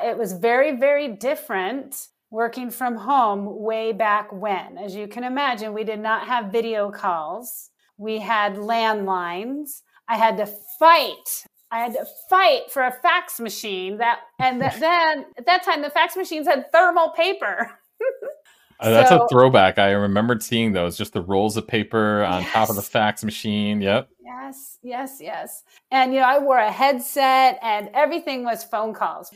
It was very, very different working from home way back when. As you can imagine, we did not have video calls. We had landlines. I had to fight for a fax machine then at that time the fax machines had thermal paper. That's a throwback. I remembered seeing those, just the rolls of paper on top of the fax machine. Yep. Yes. And I wore a headset and everything was phone calls.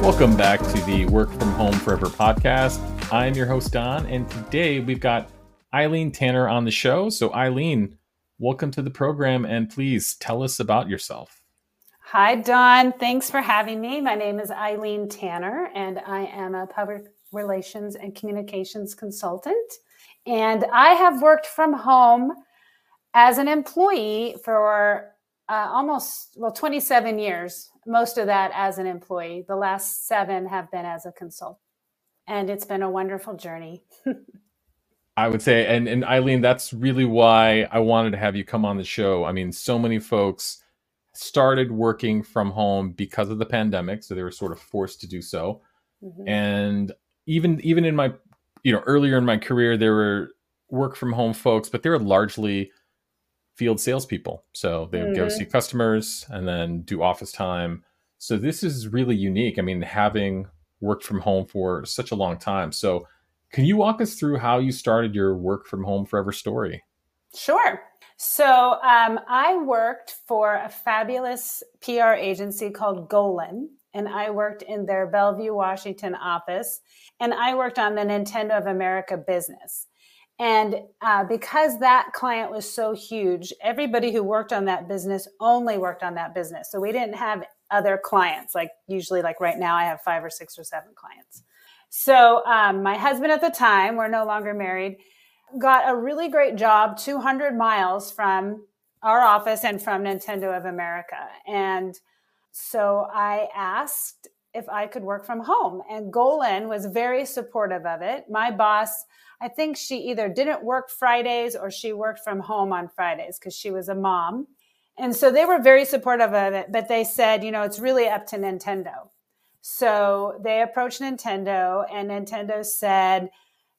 Welcome back to the Work From Home Forever podcast. I'm your host, Don, and today we've got Eileen Tanner on the show. So Eileen, welcome to the program, and please tell us about yourself. Hi, Don. Thanks for having me. My name is Eileen Tanner, and I am a public relations and communications consultant. And I have worked from home as an employee for almost 27 years. Most of that as an employee. The last 7 have been as a consultant. And it's been a wonderful journey. I would say, and Eileen, that's really why I wanted to have you come on the show. I mean, so many folks started working from home because of the pandemic. So they were sort of forced to do so. Mm-hmm. And even in my, earlier in my career, there were work from home folks, but they were largely field salespeople. So they would go see customers and then do office time. So this is really unique. I mean, having worked from home for such a long time. So can you walk us through how you started your Work From Home Forever story? Sure. So I worked for a fabulous PR agency called Golin, and I worked in their Bellevue, Washington office, and I worked on the Nintendo of America business. And because that client was so huge, everybody who worked on that business only worked on that business. So we didn't have other clients. Usually right now I have 5 or 6 or 7 clients. So my husband at the time, we're no longer married, got a really great job 200 miles from our office and from Nintendo of America. And so I asked if I could work from home, and Golin was very supportive of it. My boss, I think she either didn't work Fridays or she worked from home on Fridays because she was a mom. And so they were very supportive of it, but they said, it's really up to Nintendo. So they approached Nintendo, and Nintendo said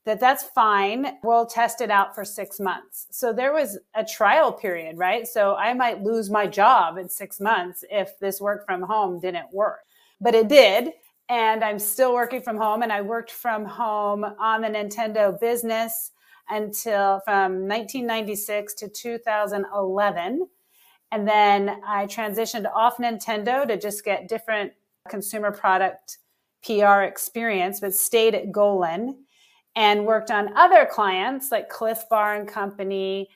that that's fine. We'll test it out for 6 months. So there was a trial period, right? So I might lose my job in 6 months if this work from home didn't work, but it did. And I'm still working from home, and I worked from home on the Nintendo business until from 1996 to 2011. And then I transitioned off Nintendo to just get different consumer product PR experience, but stayed at Golin and worked on other clients like Cliff Bar and Company,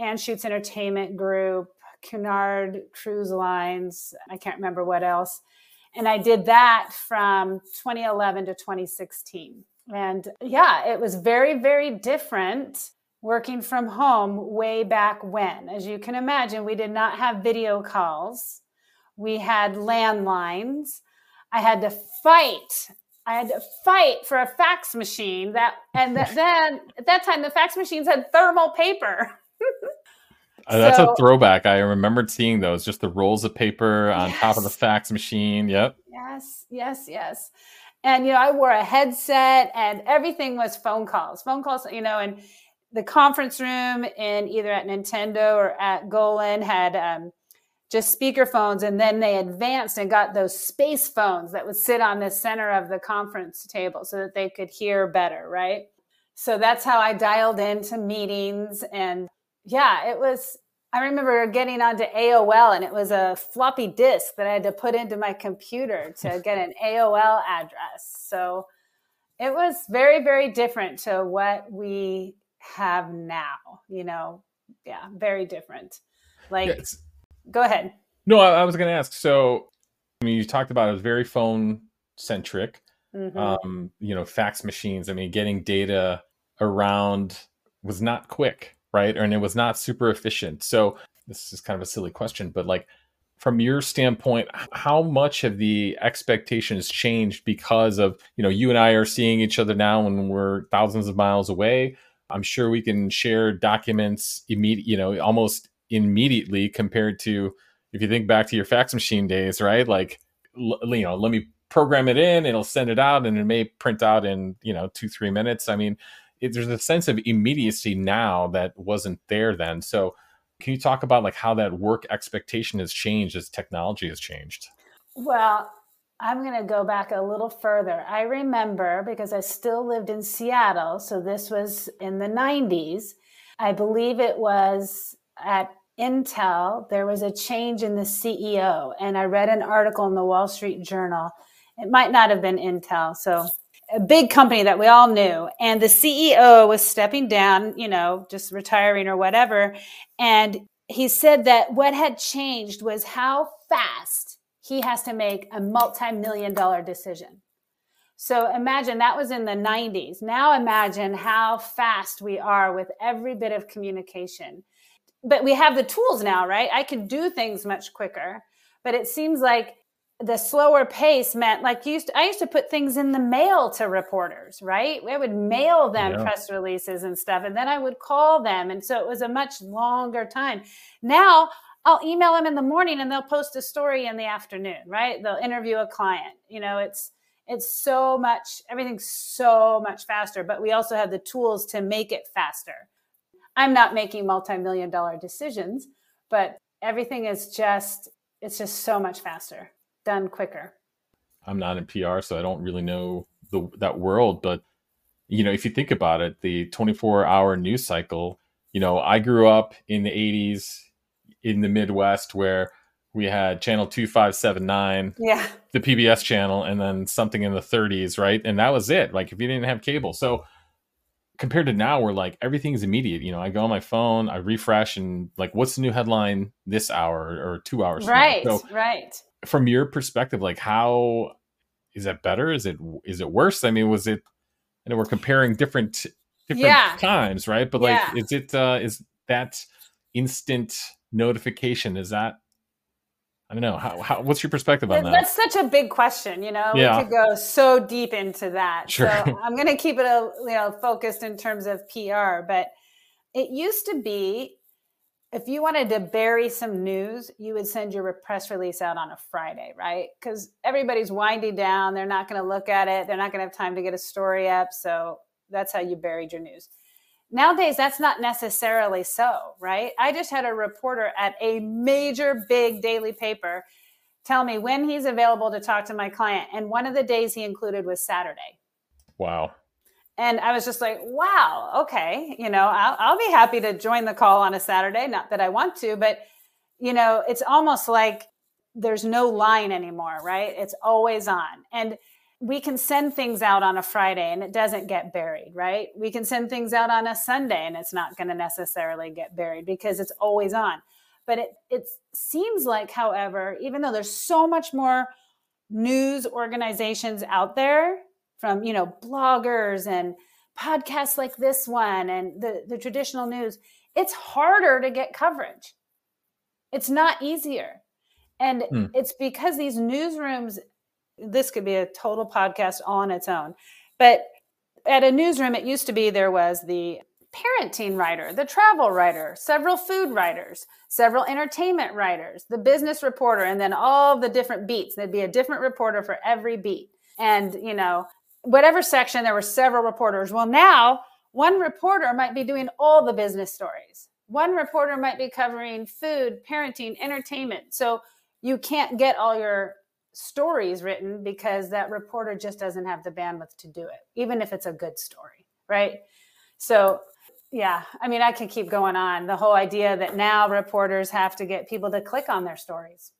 Anschutz Entertainment Group, Cunard Cruise Lines. I can't remember what else. And I did that from 2011 to 2016. And it was very, very different working from home way back when. As you can imagine, we did not have video calls. We had landlines. I had to fight for a fax machine. Then at that time, the fax machines had thermal paper. That's a throwback. I remembered seeing those, just the rolls of paper on top of the fax machine. Yep. Yes. And, I wore a headset and everything was phone calls, and the conference room in either at Nintendo or at Golin had just speaker phones. And then they advanced and got those space phones that would sit on the center of the conference table so that they could hear better. Right. So that's how I dialed into meetings. And I remember getting onto AOL, and it was a floppy disk that I had to put into my computer to get an AOL address. So it was very, very different to what we have now, very different. Go ahead. No, I was going to ask. So, you talked about it was very phone centric, fax machines. Getting data around was not quick, right? And it was not super efficient. So this is kind of a silly question, but from your standpoint, how much have the expectations changed because of, you know, you and I are seeing each other now when we're thousands of miles away. I'm sure we can share documents almost immediately compared to, if you think back to your fax machine days, right? Like, you know, let me program it in, it'll send it out, and it may print out in, 2-3 minutes. I mean, there's a sense of immediacy now that wasn't there then. So can you talk about like how that work expectation has changed as technology has changed? Well, I'm going to go back a little further. I remember, because I still lived in Seattle, so this was in the 90s. I believe it was at Intel, there was a change in the CEO, and I read an article in the Wall Street Journal. It might not have been Intel, so a big company that we all knew. And the CEO was stepping down, just retiring or whatever. And he said that what had changed was how fast he has to make a multi-million-dollar decision. So imagine that was in the 90s. Now imagine how fast we are with every bit of communication. But we have the tools now, right? I can do things much quicker. But it seems like the slower pace meant, like, I used to put things in the mail to reporters, right? I would mail them press releases and stuff, and then I would call them. And so it was a much longer time. Now I'll email them in the morning and they'll post a story in the afternoon, right? They'll interview a client. It's so much, everything's so much faster, but we also have the tools to make it faster. I'm not making multi-million-dollar decisions, but everything is it's just so much faster, done quicker. I'm not in PR, so I don't really know that world. But, if you think about it, the 24-hour news cycle, I grew up in the 80s in the Midwest where we had channel 2579, the PBS channel, and then something in the 30s, right? And that was it, like if you didn't have cable. So compared to now, we're like, everything's immediate. I go on my phone, I refresh, and like, what's the new headline this hour or 2 hours? Right, so right. From your perspective, like, how is that better? Is it worse? I mean, was it? And we're comparing different times, right? But like, is that instant notification? Is that? I don't know. How? What's your perspective on that? That's such a big question. We could go so deep into that. Sure. So I'm going to keep it focused in terms of PR. But it used to be, if you wanted to bury some news, you would send your press release out on a Friday, right? Because everybody's winding down. They're not going to look at it. They're not going to have time to get a story up. So that's how you buried your news. Nowadays, that's not necessarily so, right? I just had a reporter at a major big daily paper tell me when he's available to talk to my client. And one of the days he included was Saturday. Wow. And I was just like, wow, okay. I'll be happy to join the call on a Saturday. Not that I want to, but, it's almost like there's no line anymore, right? It's always on. And we can send things out on a Friday and it doesn't get buried, right? We can send things out on a Sunday and it's not going to necessarily get buried because it's always on. But it seems like, however, even though there's so much more news organizations out there from, bloggers and podcasts like this one and the traditional news, it's harder to get coverage. It's not easier. And it's because these newsrooms, this could be a total podcast on its own, but at a newsroom, it used to be there was the parenting writer, the travel writer, several food writers, several entertainment writers, the business reporter, and then all the different beats. There'd be a different reporter for every beat. And, whatever section, there were several reporters. Well, now one reporter might be doing all the business stories. One reporter might be covering food, parenting, entertainment. So you can't get all your stories written because that reporter just doesn't have the bandwidth to do it, even if it's a good story, right? So, I could keep going on. The whole idea that now reporters have to get people to click on their stories,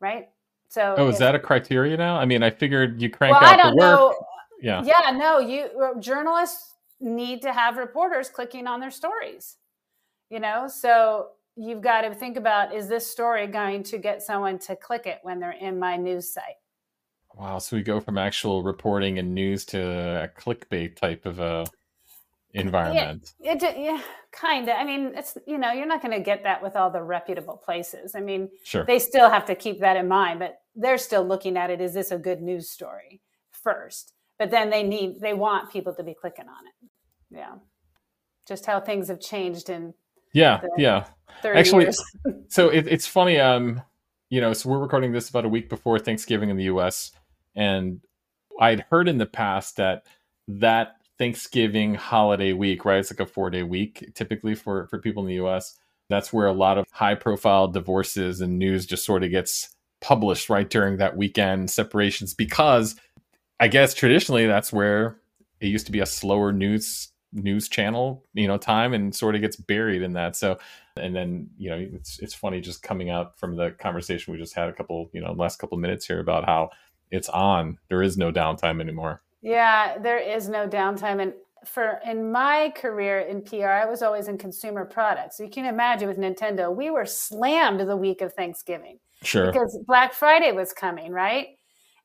right? So, is that a criteria now? I mean, I figured you crank out the work. Know. Yeah. Yeah, no, journalists need to have reporters clicking on their stories, so you've got to think about, is this story going to get someone to click it when they're in my news site? Wow. So we go from actual reporting and news to a clickbait type of a environment. Yeah, kind of. I mean, it's, you know, you're not going to get that with all the reputable places. I mean, sure, they still have to keep that in mind, but they're still looking at it. Is this a good news story first? But then they want people to be clicking on it. Yeah. Just how things have changed in. Yeah. Yeah. Actually, so it's funny. You know, so we're recording this about a week before Thanksgiving in the US. And I'd heard in the past that Thanksgiving holiday week, right? It's like a 4-day week typically for people in the US. That's where a lot of high profile divorces and news just sort of gets published right during that weekend, separations, because I guess traditionally that's where it used to be a slower news channel, you know, time, and sort of gets buried in that. So, and then, you know, it's funny just coming out from the conversation we just had a couple, you know, last couple minutes here about how it's on. There is no downtime anymore. Yeah, there is no downtime. And in my career in PR, I was always in consumer products. So you can imagine with Nintendo, we were slammed the week of Thanksgiving. Sure. Because Black Friday was coming, right?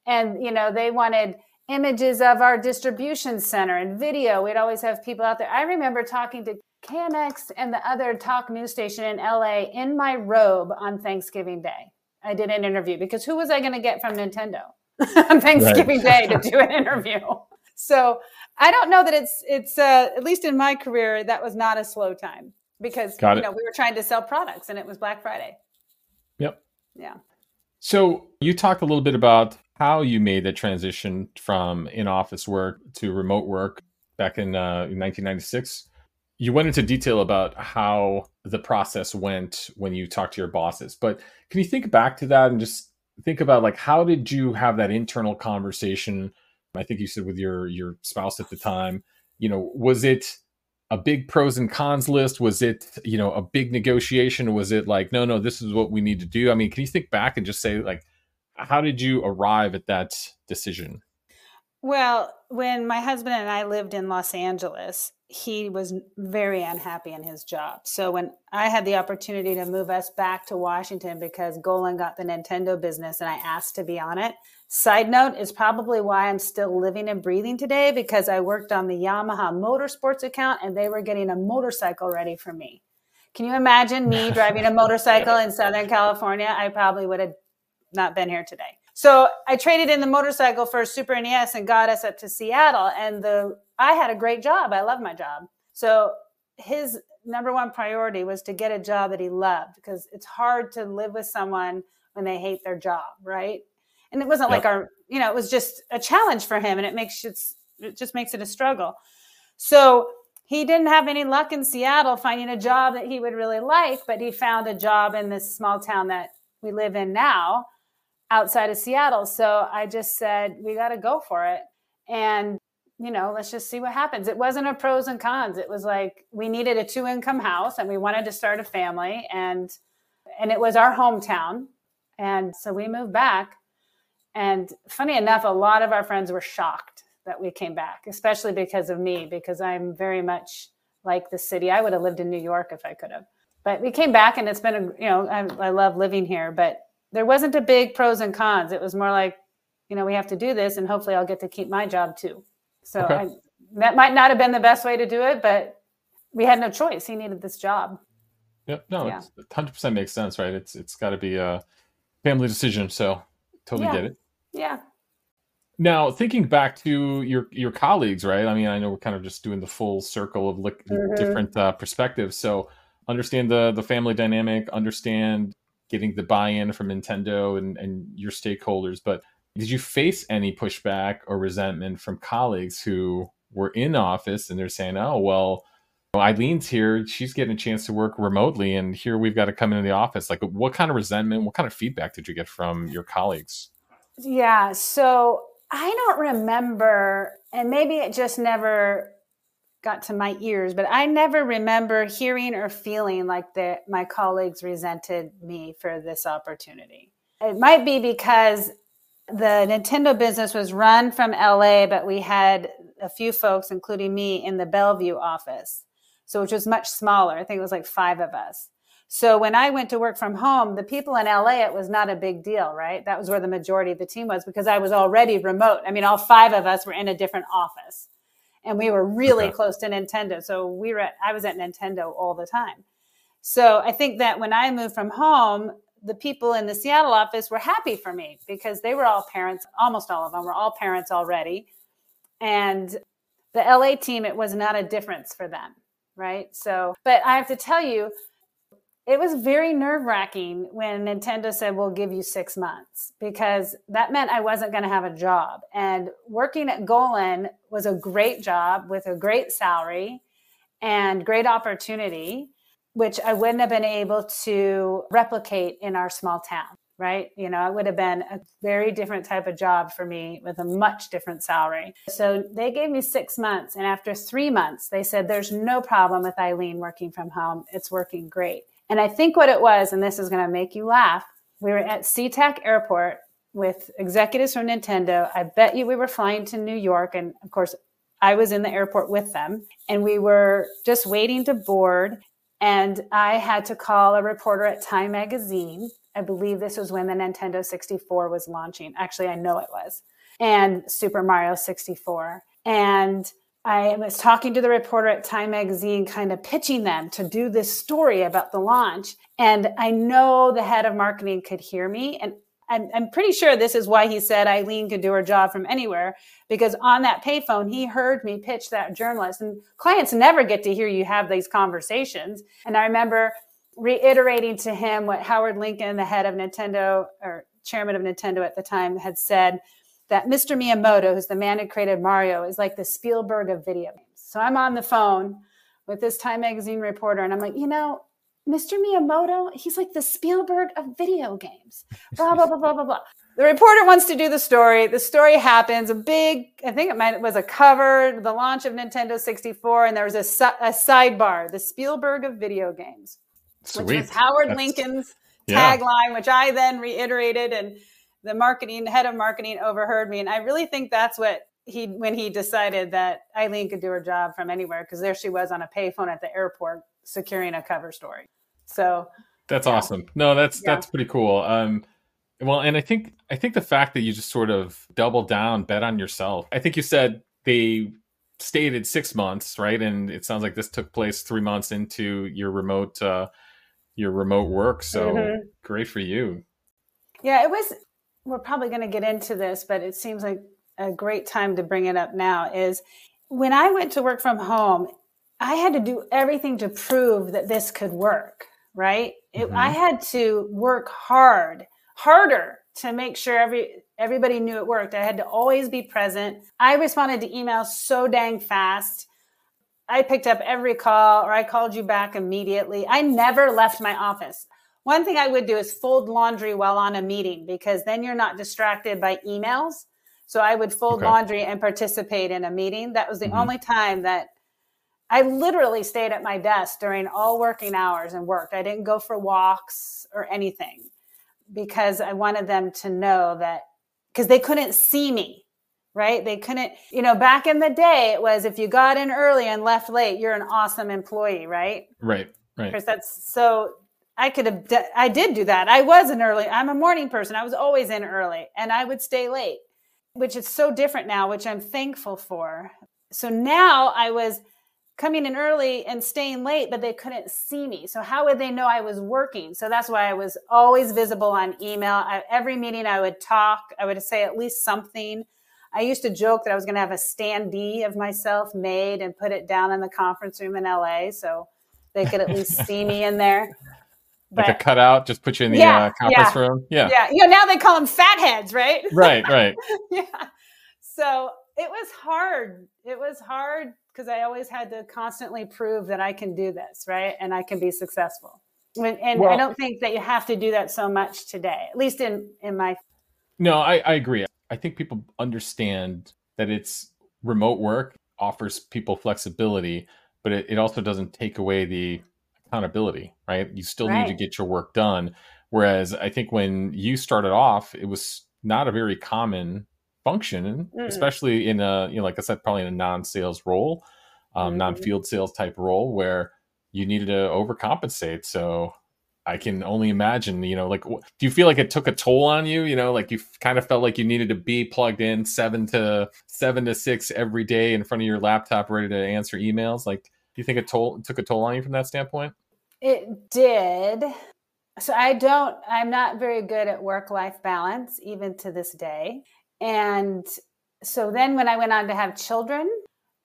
And, you know, they wanted images of our distribution center and video. We'd always have people out there. I remember talking to KNX and the other talk news station in LA in my robe on Thanksgiving Day. I did an interview because who was I going to get from Nintendo on Thanksgiving Day to do an interview? So I don't know that it's at least in my career, that was not a slow time because, you know, we were trying to sell products and it was Black Friday. Yep. Yeah. So you talked a little bit about how you made the transition from in-office work to remote work back in 1996. You went into detail about how the process went when you talked to your bosses, but can you think back to that and just think about, like, how did you have that internal conversation? I think you said with your spouse at the time, you know, was it a big pros and cons list? Was it, you know, a big negotiation? Was it like, no, this is what we need to do? I mean, can you think back and just say, like, how did you arrive at that decision? Well, when my husband and I lived in Los Angeles, he was very unhappy in his job. So when I had the opportunity to move us back to Washington because Golin got the Nintendo business and I asked to be on it. Side note is probably why I'm still living and breathing today, because I worked on the Yamaha Motorsports account and they were getting a motorcycle ready for me. Can you imagine me driving a motorcycle in Southern California? I probably would have not been here today. So I traded in the motorcycle for a Super NES and got us up to Seattle. And I had a great job. I love my job. So his number one priority was to get a job that he loved, because it's hard to live with someone when they hate their job, right? And it wasn't like you know, it was just a challenge for him, and it just makes it a struggle. So he didn't have any luck in Seattle finding a job that he would really like, but he found a job in this small town that we live in now, outside of Seattle. So I just said, we got to go for it. And, you know, let's just see what happens. It wasn't a pros and cons. It was like, we needed a 2-income house and we wanted to start a family, and it was our hometown. And so we moved back, and funny enough, a lot of our friends were shocked that we came back, especially because of me, because I'm very much like the city. I would have lived in New York if I could have, but we came back, and it's been, you know, I love living here, but there wasn't a big pros and cons. It was more like, you know, we have to do this, and hopefully I'll get to keep my job too. So okay. That might not have been the best way to do it, but we had no choice. He needed this job. Yep. No, yeah. It 100% makes sense, right? It's got to be a family decision. So totally get it. Yeah. Now, thinking back to your colleagues, right? I mean, I know we're kind of just doing the full circle of different perspectives. So understand the family dynamic, understand getting the buy-in from Nintendo and your stakeholders. But did you face any pushback or resentment from colleagues who were in office and they're saying, oh, well, Eileen's here, she's getting a chance to work remotely, and here we've got to come into the office. Like, what kind of resentment, what kind of feedback did you get from your colleagues? Yeah, so I don't remember, and maybe it just never got to my ears, but I never remember hearing or feeling like that my colleagues resented me for this opportunity. It might be because the Nintendo business was run from LA, but we had a few folks, including me, in the Bellevue office, so which was much smaller. I think it was like 5 of us. So when I went to work from home, the people in LA, it was not a big deal, right? That was where the majority of the team was, because I was already remote. I mean, all 5 of us were in a different office. and we were really close to Nintendo. So we were, I was at Nintendo all the time. So I think that when I moved from home, the people in the Seattle office were happy for me because they were all parents. Almost all of them were all parents already. And the LA team, it was not a difference for them, right? So, but I have to tell you, it was very nerve-wracking when Nintendo said, we'll give you 6 months, because that meant I wasn't going to have a job. And working at Golin was a great job with a great salary and great opportunity, which I wouldn't have been able to replicate in our small town, right? You know, it would have been a very different type of job for me with a much different salary. So they gave me 6 months. And after 3 months, they said, there's no problem with Eileen working from home. It's working great. And I think what it was, and this is going to make you laugh, we were at SeaTac Airport with executives from Nintendo. I bet you we were flying to New York. And of course, I was in the airport with them. And we were just waiting to board. And I had to call a reporter at Time Magazine. I believe this was when the Nintendo 64 was launching. Actually, I know it was. And Super Mario 64. And I was talking to the reporter at Time Magazine, kind of pitching them to do this story about the launch. And I know the head of marketing could hear me. And I'm pretty sure this is why he said Eileen could do her job from anywhere, because on that payphone, he heard me pitch that journalist. And clients never get to hear you have these conversations. And I remember reiterating to him what Howard Lincoln, the head of Nintendo or chairman of Nintendo at the time, had said, that Mr. Miyamoto, who's the man who created Mario, is like the Spielberg of video games. So I'm on the phone with this Time Magazine reporter, and I'm like, you know, Mr. Miyamoto, he's like the Spielberg of video games, blah, blah, blah, blah, blah, blah. The reporter wants to do the story. The story happens. A big, I think it was a cover, the launch of Nintendo 64, and there was a sidebar, the Spielberg of video games, which was Howard Lincoln's tagline, which I then reiterated, and the marketing, head of marketing overheard me. And I really think that's what when he decided that Eileen could do her job from anywhere, because there she was on a payphone at the airport securing a cover story. So that's awesome. No, that's pretty cool. Well, and I think the fact that you just sort of double down, bet on yourself. I think you said they stated 6 months, right? And it sounds like this took place 3 months into your remote work. So great for you. Yeah, it was. We're probably going to get into this, but it seems like a great time to bring it up now, is when I went to work from home, I had to do everything to prove that this could work, right? I had to work harder to make sure everybody knew it worked. I had to always be present. I responded to emails so dang fast. I picked up every call, or I called you back immediately. I never left my office. One thing I would do is fold laundry while on a meeting, because then you're not distracted by emails. So I would fold laundry and participate in a meeting. That was the only time that I literally stayed at my desk during all working hours and worked. I didn't go for walks or anything, because I wanted them to know that, because they couldn't see me, right? They couldn't, you know, back in the day, it was if you got in early and left late, you're an awesome employee, right? Right. Because that's so... I did do that. I'm a morning person. I was always in early, and I would stay late, which is so different now, which I'm thankful for. So now I was coming in early and staying late, but they couldn't see me. So how would they know I was working? So that's why I was always visible on email. Every meeting I would talk, I would say at least something. I used to joke that I was going to have a standee of myself made and put it down in the conference room in LA, so they could at least see me in there. But, like a cutout, just put you in the conference room. Yeah. You know, now they call them fatheads, right? Right. So it was hard. It was hard because I always had to constantly prove that I can do this, right? And I can be successful. I don't think that you have to do that so much today, at least in my... No, I agree. I think people understand that it's remote work offers people flexibility, but it also doesn't take away the accountability, right? You still need to get your work done. Whereas I think when you started off, it was not a very common function, especially in a, you know, like I said, probably in a non-sales role, non-field sales type role, where you needed to overcompensate. So I can only imagine, you know, like, do you feel like it took a toll on you? You know, like you kind of felt like you needed to be plugged in 7 to 6 every day in front of your laptop, ready to answer emails. Like, do you think it took a toll on you from that standpoint? It did. So I'm not very good at work-life balance, even to this day. And so then when I went on to have children,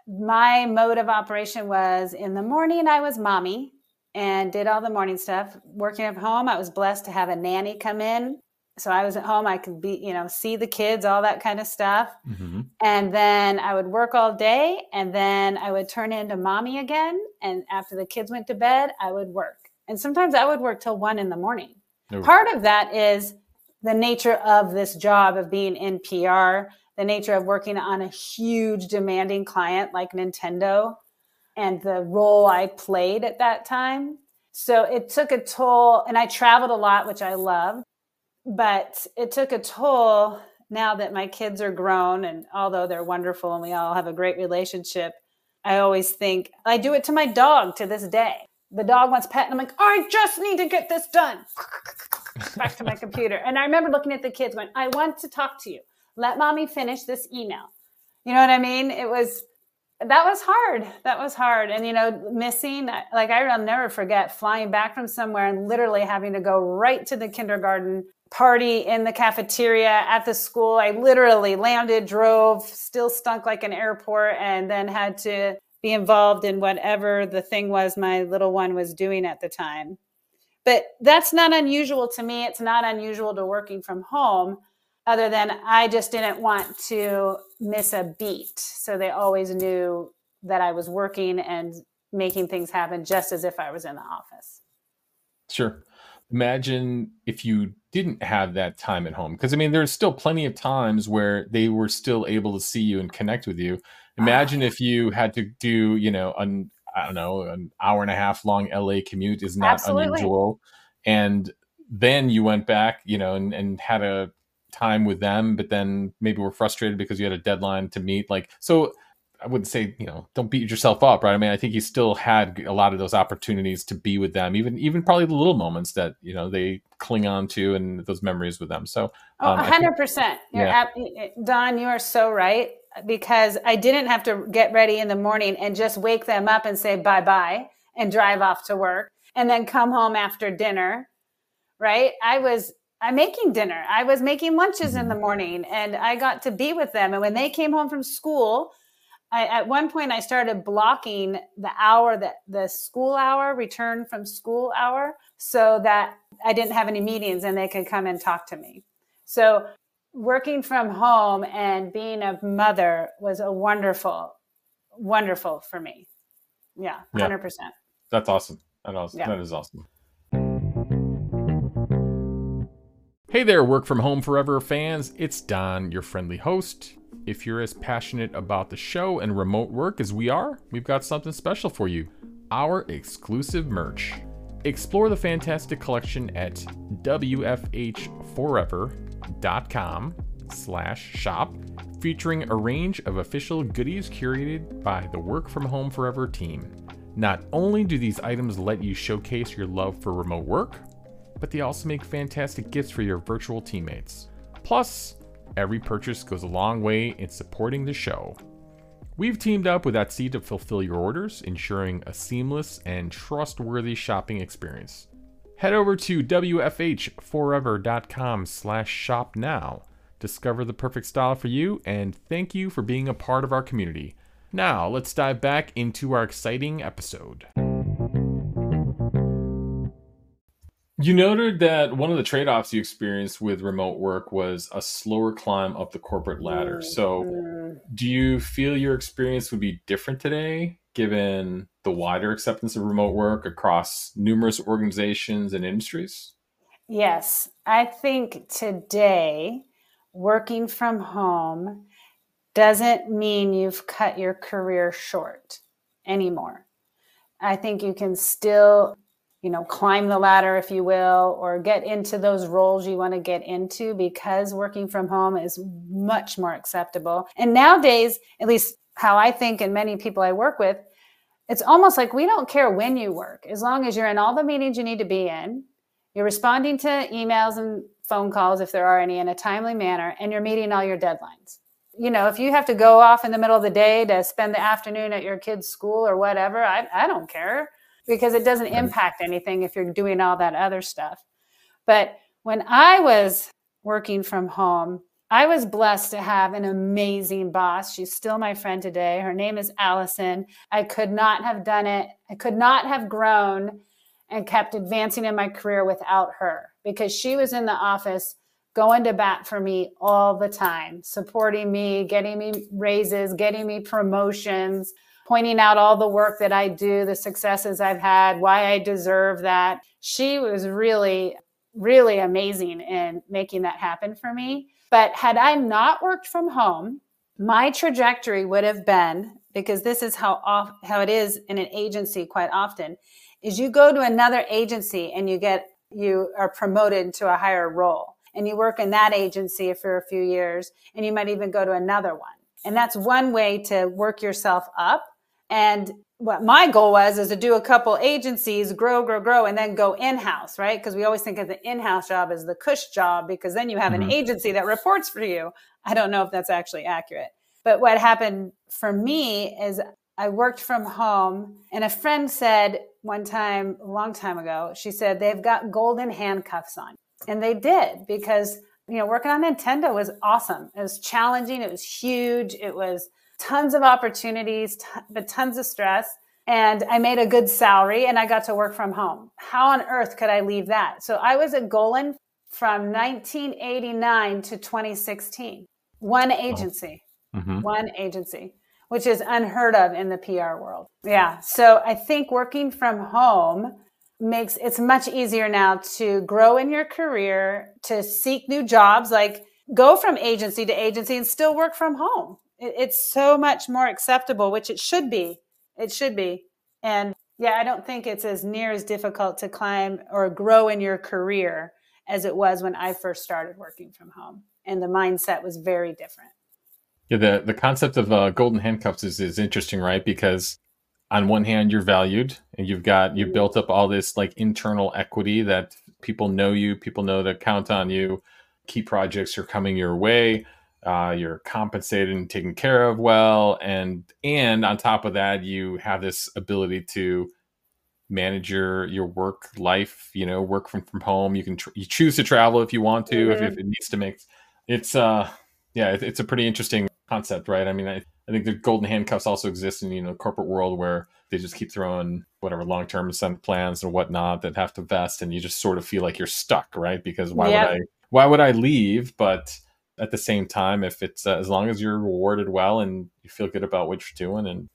my mode of operation was in the morning, I was mommy and did all the morning stuff. Working at home, I was blessed to have a nanny come in. So I was at home, I could be, you know, see the kids, all that kind of stuff. Mm-hmm. And then I would work all day and then I would turn into mommy again. And after the kids went to bed, I would work. And sometimes I would work till 1 a.m. Oh. Part of that is the nature of this job of being in PR, the nature of working on a huge demanding client like Nintendo and the role I played at that time. So it took a toll, and I traveled a lot, which I loved, but it took a toll now that my kids are grown. And although they're wonderful and we all have a great relationship, I always think I do it to my dog to this day. The dog wants pet, and I'm like, oh, I just need to get this done. Back to my computer. And I remember looking at the kids going, I want to talk to you. Let mommy finish this email. You know what I mean? That was hard. And, you know, I'll never forget flying back from somewhere and literally having to go right to the kindergarten party in the cafeteria at the school. I literally landed, drove, still stunk like an airport, and then had to be involved in whatever the thing was my little one was doing at the time. But that's not unusual to me. It's not unusual to working from home, other than I just didn't want to miss a beat. So they always knew that I was working and making things happen just as if I was in the office. Sure. Imagine if you didn't have that time at home, because I mean, there's still plenty of times where they were still able to see you and connect with you. Imagine if you had to do, you know, an hour and a half long LA commute is not Absolutely. Unusual. And then you went back, you know, and had a time with them, but then maybe were frustrated because you had a deadline to meet. Like, so I wouldn't say, you know, don't beat yourself up, right? I mean, I think you still had a lot of those opportunities to be with them, even probably the little moments that, you know, they cling on to and those memories with them. So 100%. Don, you are so right. Because I didn't have to get ready in the morning and just wake them up and say bye-bye and drive off to work and then come home after dinner, right? I'm making dinner. I was making lunches in the morning, and I got to be with them. And when they came home from school, at one point I started blocking the hour, that the school hour, return from school hour, so that I didn't have any meetings and they could come and talk to me. So working from home and being a mother was a wonderful, wonderful for me. Yeah, 100%. That's awesome. That is awesome. Hey there, Work From Home Forever fans. It's Don, your friendly host. If you're as passionate about the show and remote work as we are, we've got something special for you. Our exclusive merch. Explore the fantastic collection at wfhforever.com/shop, featuring a range of official goodies curated by the Work From Home Forever team. Not only do these items let you showcase your love for remote work, but they also make fantastic gifts for your virtual teammates. Plus, every purchase goes a long way in supporting the show. We've teamed up with Etsy to fulfill your orders, ensuring a seamless and trustworthy shopping experience. Head over to wfhforever.com/shop now. Discover the perfect style for you, and thank you for being a part of our community. Now, let's dive back into our exciting episode. You noted that one of the trade-offs you experienced with remote work was a slower climb up the corporate ladder. So do you feel your experience would be different today, given the wider acceptance of remote work across numerous organizations and industries? Yes, I think today working from home doesn't mean you've cut your career short anymore. I think you can still, you know, climb the ladder, if you will, or get into those roles you want to get into, because working from home is much more acceptable. And nowadays, at least how I think and many people I work with, it's almost like we don't care when you work, as long as you're in all the meetings you need to be in, You're responding to emails and phone calls, if there are any, in a timely manner, and you're meeting all your deadlines. You know, if you have to go off in the middle of the day to spend the afternoon at your kid's school or whatever, I don't care, because it doesn't impact anything if you're doing all that other stuff. But when I was working from home, I was blessed to have an amazing boss. She's still my friend today. Her name is Allison. I could not have done it. I could not have grown and kept advancing in my career without her, because she was in the office going to bat for me all the time, supporting me, getting me raises, getting me promotions, pointing out all the work that I do, the successes I've had, why I deserve that. She was really, really amazing in making that happen for me. But had I not worked from home, my trajectory would have been, because this is how it is in an agency quite often, is you go to another agency and you are promoted to a higher role, and you work in that agency for a few years, and you might even go to another one. And that's one way to work yourself up. And what my goal was is to do a couple agencies, grow, and then go in-house, right? Because we always think of the in-house job as the cush job, because then you have an agency that reports for you. I don't know if that's actually accurate. But what happened for me is I worked from home, and a friend said one time, a long time ago, she said, they've got golden handcuffs on. And they did, because, you know, working on Nintendo was awesome. It was challenging. It was huge. It was tons of opportunities, but tons of stress. And I made a good salary, and I got to work from home. How on earth could I leave that? So I was at Golin from 1989 to 2016. One agency, one agency, which is unheard of in the PR world. Yeah. So I think working from home makes it's much easier now to grow in your career, to seek new jobs, like go from agency to agency and still work from home. It's so much more acceptable, which it should be. It should be. And yeah, I don't think it's as near as difficult to climb or grow in your career as it was when I first started working from home. And the mindset was very different. Yeah, the concept of golden handcuffs is interesting, right? Because on one hand, you're valued, and you've built up all this like internal equity that people know you, people know to count on you. Key projects are coming your way. You're compensated and taken care of well. And on top of that, you have this ability to manage your work life, you know, work from home. You can you choose to travel if you want to, if it needs to make it's yeah, it's a pretty interesting concept, right? I mean, I think the golden handcuffs also exist in, you know, the corporate world, where they just keep throwing whatever long-term incentive plans and whatnot that have to vest. And you just sort of feel like you're stuck, right? Because why would I leave? But at the same time, if it's as long as you're rewarded well and you feel good about what you're doing. And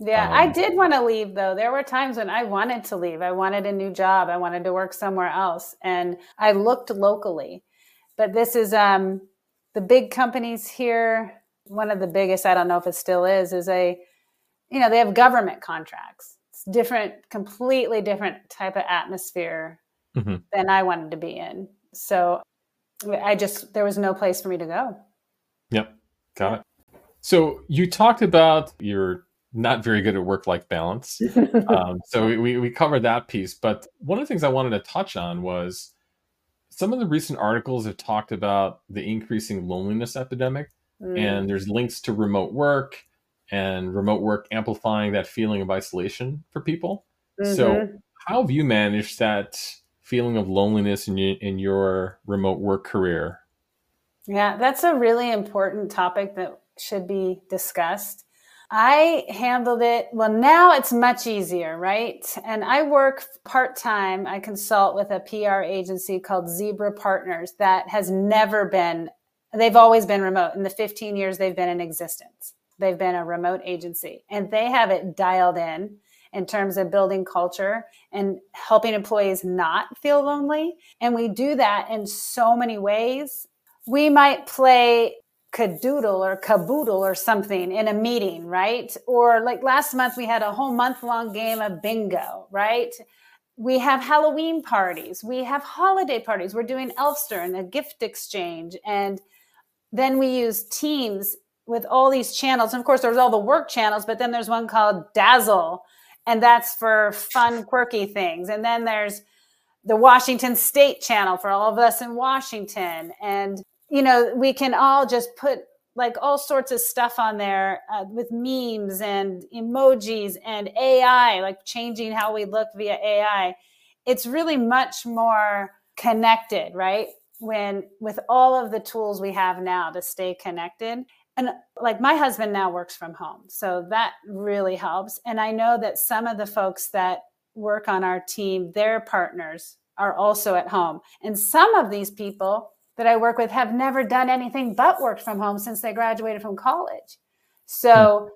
yeah, I did want to leave, though. There were times when I wanted to leave. I wanted a new job. I wanted to work somewhere else. And I looked locally. But this is the big companies here. One of the biggest, I don't know if it still is a, you know, they have government contracts. It's different, completely different type of atmosphere than I wanted to be in. So there was no place for me to go. Yep. Got it. So you talked about you're not very good at work-life balance. So we covered that piece. But one of the things I wanted to touch on was some of the recent articles have talked about the increasing loneliness epidemic. And there's links to remote work and remote work amplifying that feeling of isolation for people. So how have you managed that feeling of loneliness in your remote work career? Yeah, that's a really important topic that should be discussed. I handled it. Well, now it's much easier, right? And I work part-time. I consult with a PR agency called Zebra Partners that has never been. They've always been remote. In the 15 years they've been in existence, they've been a remote agency, and they have it dialed in terms of building culture and helping employees not feel lonely. And we do that in so many ways. We might play Cadoodle or Caboodle or something in a meeting, right? Or like last month, we had a whole month-long game of bingo, right? We have Halloween parties. We have holiday parties. We're doing Elfster and a gift exchange. And then we use Teams with all these channels. And of course, there's all the work channels, but then there's one called Dazzle, and that's for fun, quirky things. And then there's the Washington State Channel for all of us in Washington. And, you know, we can all just put like all sorts of stuff on there with memes and emojis and AI, like changing how we look via AI. It's really much more connected, right? When with all of the tools we have now to stay connected. And like my husband now works from home, so that really helps. And I know that some of the folks that work on our team, their partners are also at home. And some of these people that I work with have never done anything but worked from home since they graduated from college. So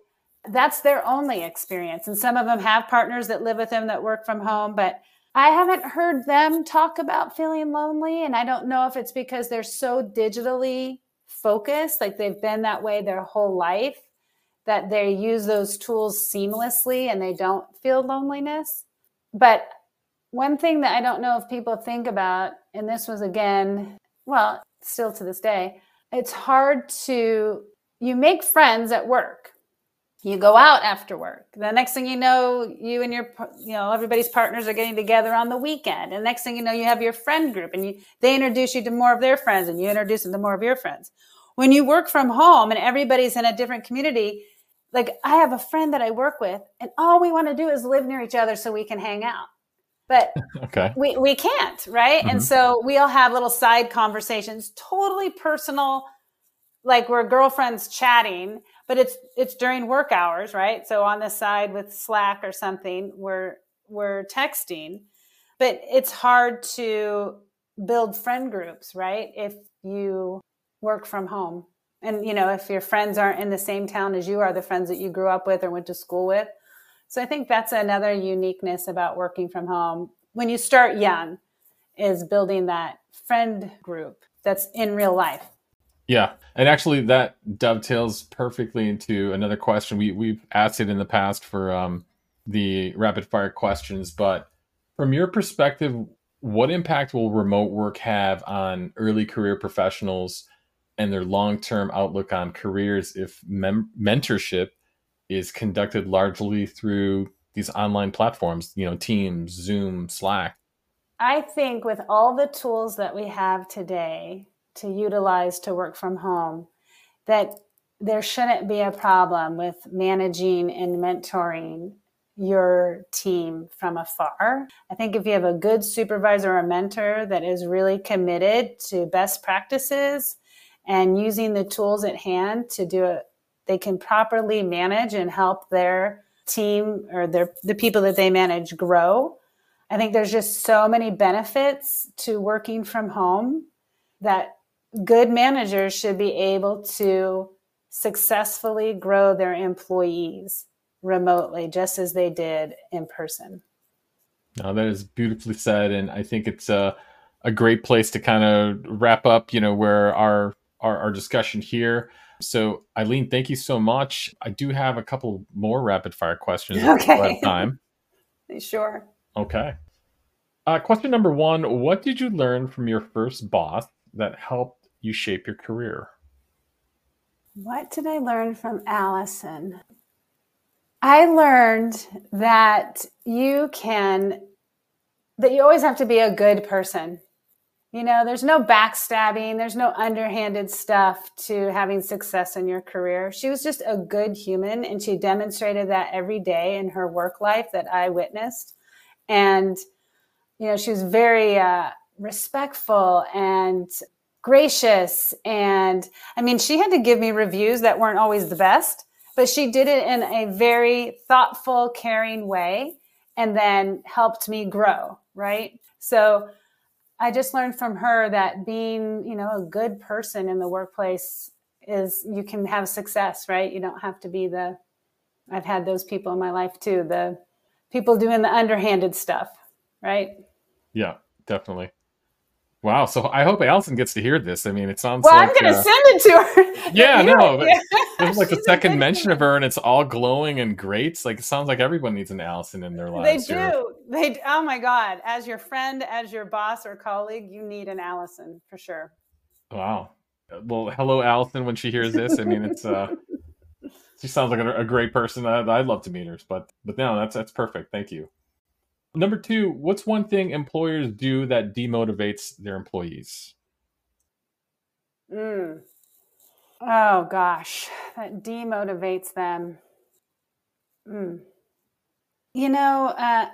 that's their only experience. And some of them have partners that live with them that work from home, but I haven't heard them talk about feeling lonely. And I don't know if it's because they're so digitally focused, like they've been that way their whole life, that they use those tools seamlessly and they don't feel loneliness. But one thing that I don't know if people think about, and this was again, well, still to this day, it's hard to, you make friends at work. You go out after work. The next thing you know, you and your, you know, everybody's partners are getting together on the weekend. And the next thing you know, you have your friend group and they introduce you to more of their friends and you introduce them to more of your friends. When you work from home and everybody's in a different community, like I have a friend that I work with and all we want to do is live near each other so we can hang out. But okay. we can't, right? Mm-hmm. And so we all have little side conversations, totally personal, like we're girlfriends chatting, but it's during work hours, right? So on the side with Slack or something, we're texting, but it's hard to build friend groups, right? If you work from home and, you know, if your friends aren't in the same town as you are, the friends that you grew up with or went to school with. So I think that's another uniqueness about working from home when you start young is building that friend group that's in real life. Yeah. And actually that dovetails perfectly into another question. We've asked it in the past for the rapid fire questions, but from your perspective, what impact will remote work have on early career professionals and their long-term outlook on careers if mentorship is conducted largely through these online platforms, you know, Teams, Zoom, Slack? I think with all the tools that we have today, to utilize to work from home, that there shouldn't be a problem with managing and mentoring your team from afar. I think if you have a good supervisor or mentor that is really committed to best practices and using the tools at hand to do it, they can properly manage and help their team or the people that they manage grow. I think there's just so many benefits to working from home that good managers should be able to successfully grow their employees remotely, just as they did in person. Now, that is beautifully said. And I think it's a great place to kind of wrap up, you know, where our discussion here. So Eileen, thank you so much. I do have a couple more rapid fire questions. Okay. At time. Sure. Okay. Question number one, what did you learn from your first boss that helped you shape your career? What did I learn from Allison? I learned that you always have to be a good person. You know, there's no backstabbing. There's no underhanded stuff to having success in your career. She was just a good human, and she demonstrated that every day in her work life that I witnessed. And, you know, she was very respectful and gracious. And I mean, she had to give me reviews that weren't always the best, but she did it in a very thoughtful, caring way and then helped me grow, right? So I just learned from her that being, you know, a good person in the workplace is you can have success, right? You don't have to be I've had those people in my life too, the people doing the underhanded stuff, right? Yeah, definitely. Wow. So I hope Allison gets to hear this. I mean, it sounds like... Well, I'm going to send it to her. Yeah, no. Yeah. There's like a second mention of her and it's all glowing and great. It's like, it sounds like everyone needs an Allison in their lives. They do. Here. They. Oh my God. As your friend, as your boss or colleague, you need an Allison for sure. Wow. Well, hello, Allison, when she hears this. I mean, it's... she sounds like a great person. I'd love to meet her. But no, that's perfect. Thank you. Number two, what's one thing employers do that demotivates their employees? Oh, gosh, that demotivates them. You know,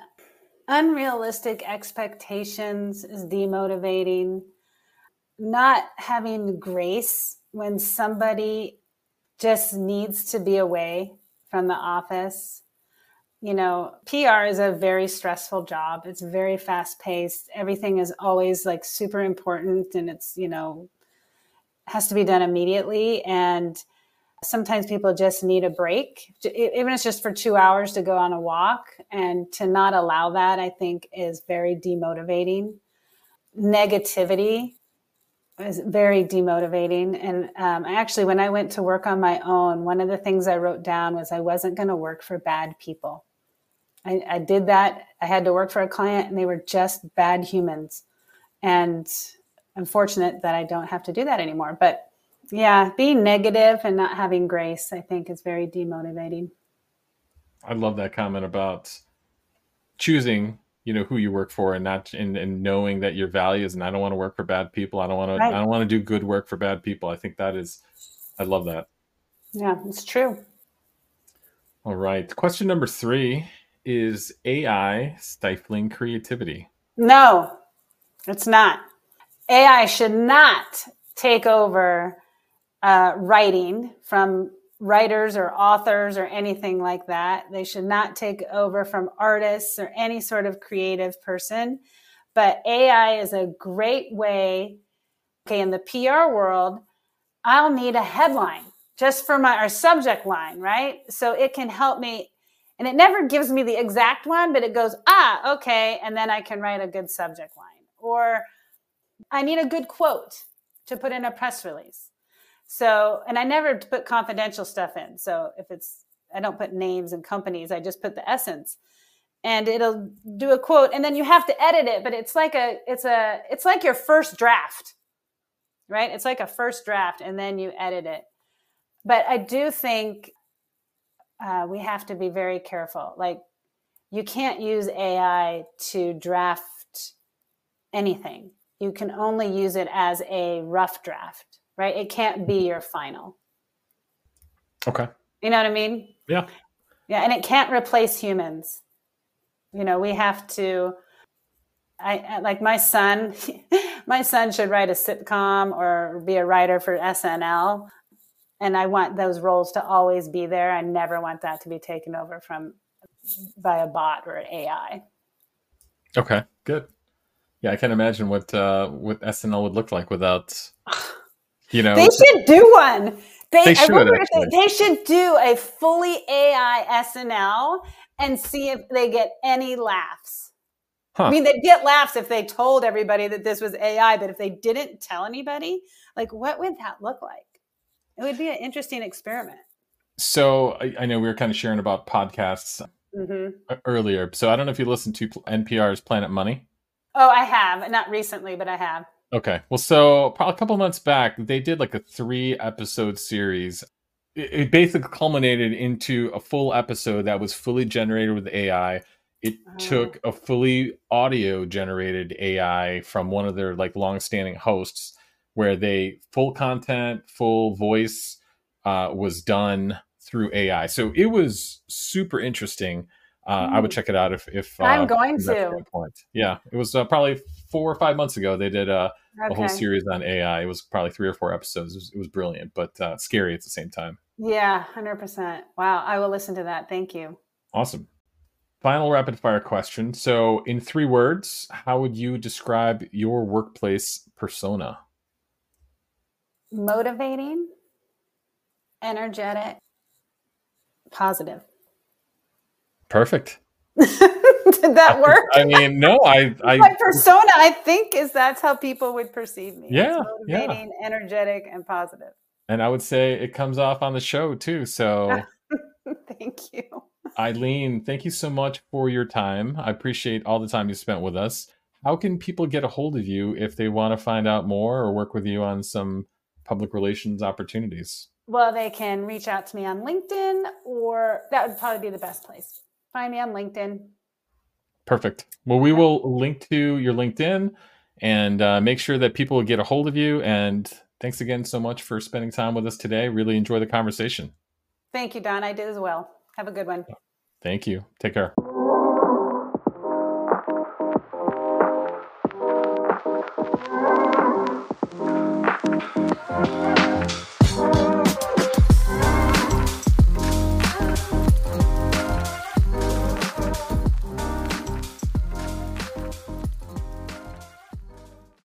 unrealistic expectations is demotivating. Not having grace when somebody just needs to be away from the office. You know, PR is a very stressful job. It's very fast paced. Everything is always like super important, and it's, you know, has to be done immediately. And sometimes people just need a break, even if it's just for 2 hours to go on a walk, and to not allow that, I think, is very demotivating. Negativity is very demotivating. And actually, when I went to work on my own, one of the things I wrote down was I wasn't going to work for bad people. I did that. I had to work for a client, and they were just bad humans. And I'm fortunate that I don't have to do that anymore. But yeah, being negative and not having grace, I think, is very demotivating. I love that comment about choosing, you know, who you work for, and not, and knowing that your values, and I don't want to work for bad people. Right. I don't want to do good work for bad people. I think that is, I love that. Yeah, it's true. All right. Question number three is AI stifling creativity. No, it's not. AI should not take over writing from writers or authors or anything like that. They should not take over from artists or any sort of creative person. But AI is a great way. Okay, in the PR world, I'll need a headline just for our subject line, right? So it can help me, and it never gives me the exact one, but it goes, okay, and then I can write a good subject line. Or I need a good quote to put in a press release. So, and I never put confidential stuff in. So if it's, I don't put names and companies, I just put the essence, and it'll do a quote, and then you have to edit it, but it's like your first draft, right? It's like a first draft, and then you edit it. But I do think we have to be very careful. Like, you can't use AI to draft anything. You can only use it as a rough draft, right? It can't be your final. Okay. You know what I mean? Yeah. Yeah. And it can't replace humans. You know, we have to, I like my son, my son should write a sitcom or be a writer for SNL. And I want those roles to always be there. I never want that to be taken over by a bot or AI. Okay, good. Yeah, I can't imagine what SNL would look like without, you know. They should do one. They should do a fully AI SNL and see if they get any laughs. Huh. I mean, they'd get laughs if they told everybody that this was AI, but if they didn't tell anybody, like, what would that look like? It would be an interesting experiment. So I know we were kind of sharing about podcasts earlier. So I don't know if you listened to NPR's Planet Money. Oh, I have. Not recently, but I have. Okay. Well, so probably a couple months back, they did like a 3-episode series. It basically culminated into a full episode that was fully generated with AI. It took a fully audio generated AI from one of their like longstanding hosts, where they full content, full voice was done through AI. So it was super interesting. I would check it out if I'm going to. Yeah, it was probably 4 or 5 months ago. They did a whole series on AI. It was probably 3 or 4 episodes. It was brilliant, but scary at the same time. Yeah, 100%. Wow, I will listen to that. Thank you. Awesome. Final rapid fire question. So in 3 words, how would you describe your workplace persona? Motivating, energetic, positive. Perfect. Did that work? I mean, no, I my persona, I think, is that's how people would perceive me. Yeah. It's motivating, energetic, and positive. And I would say it comes off on the show too. So thank you. Eileen, thank you so much for your time. I appreciate all the time you spent with us. How can people get a hold of you if they want to find out more or work with you on some public relations opportunities? Well, they can reach out to me on LinkedIn, or that would probably be the best place. Find me on LinkedIn. Perfect. Well, we will link to your LinkedIn and make sure that people get a hold of you. And thanks again so much for spending time with us today. Really enjoy the conversation. Thank you, Don. I did as well. Have a good one. Thank you. Take care.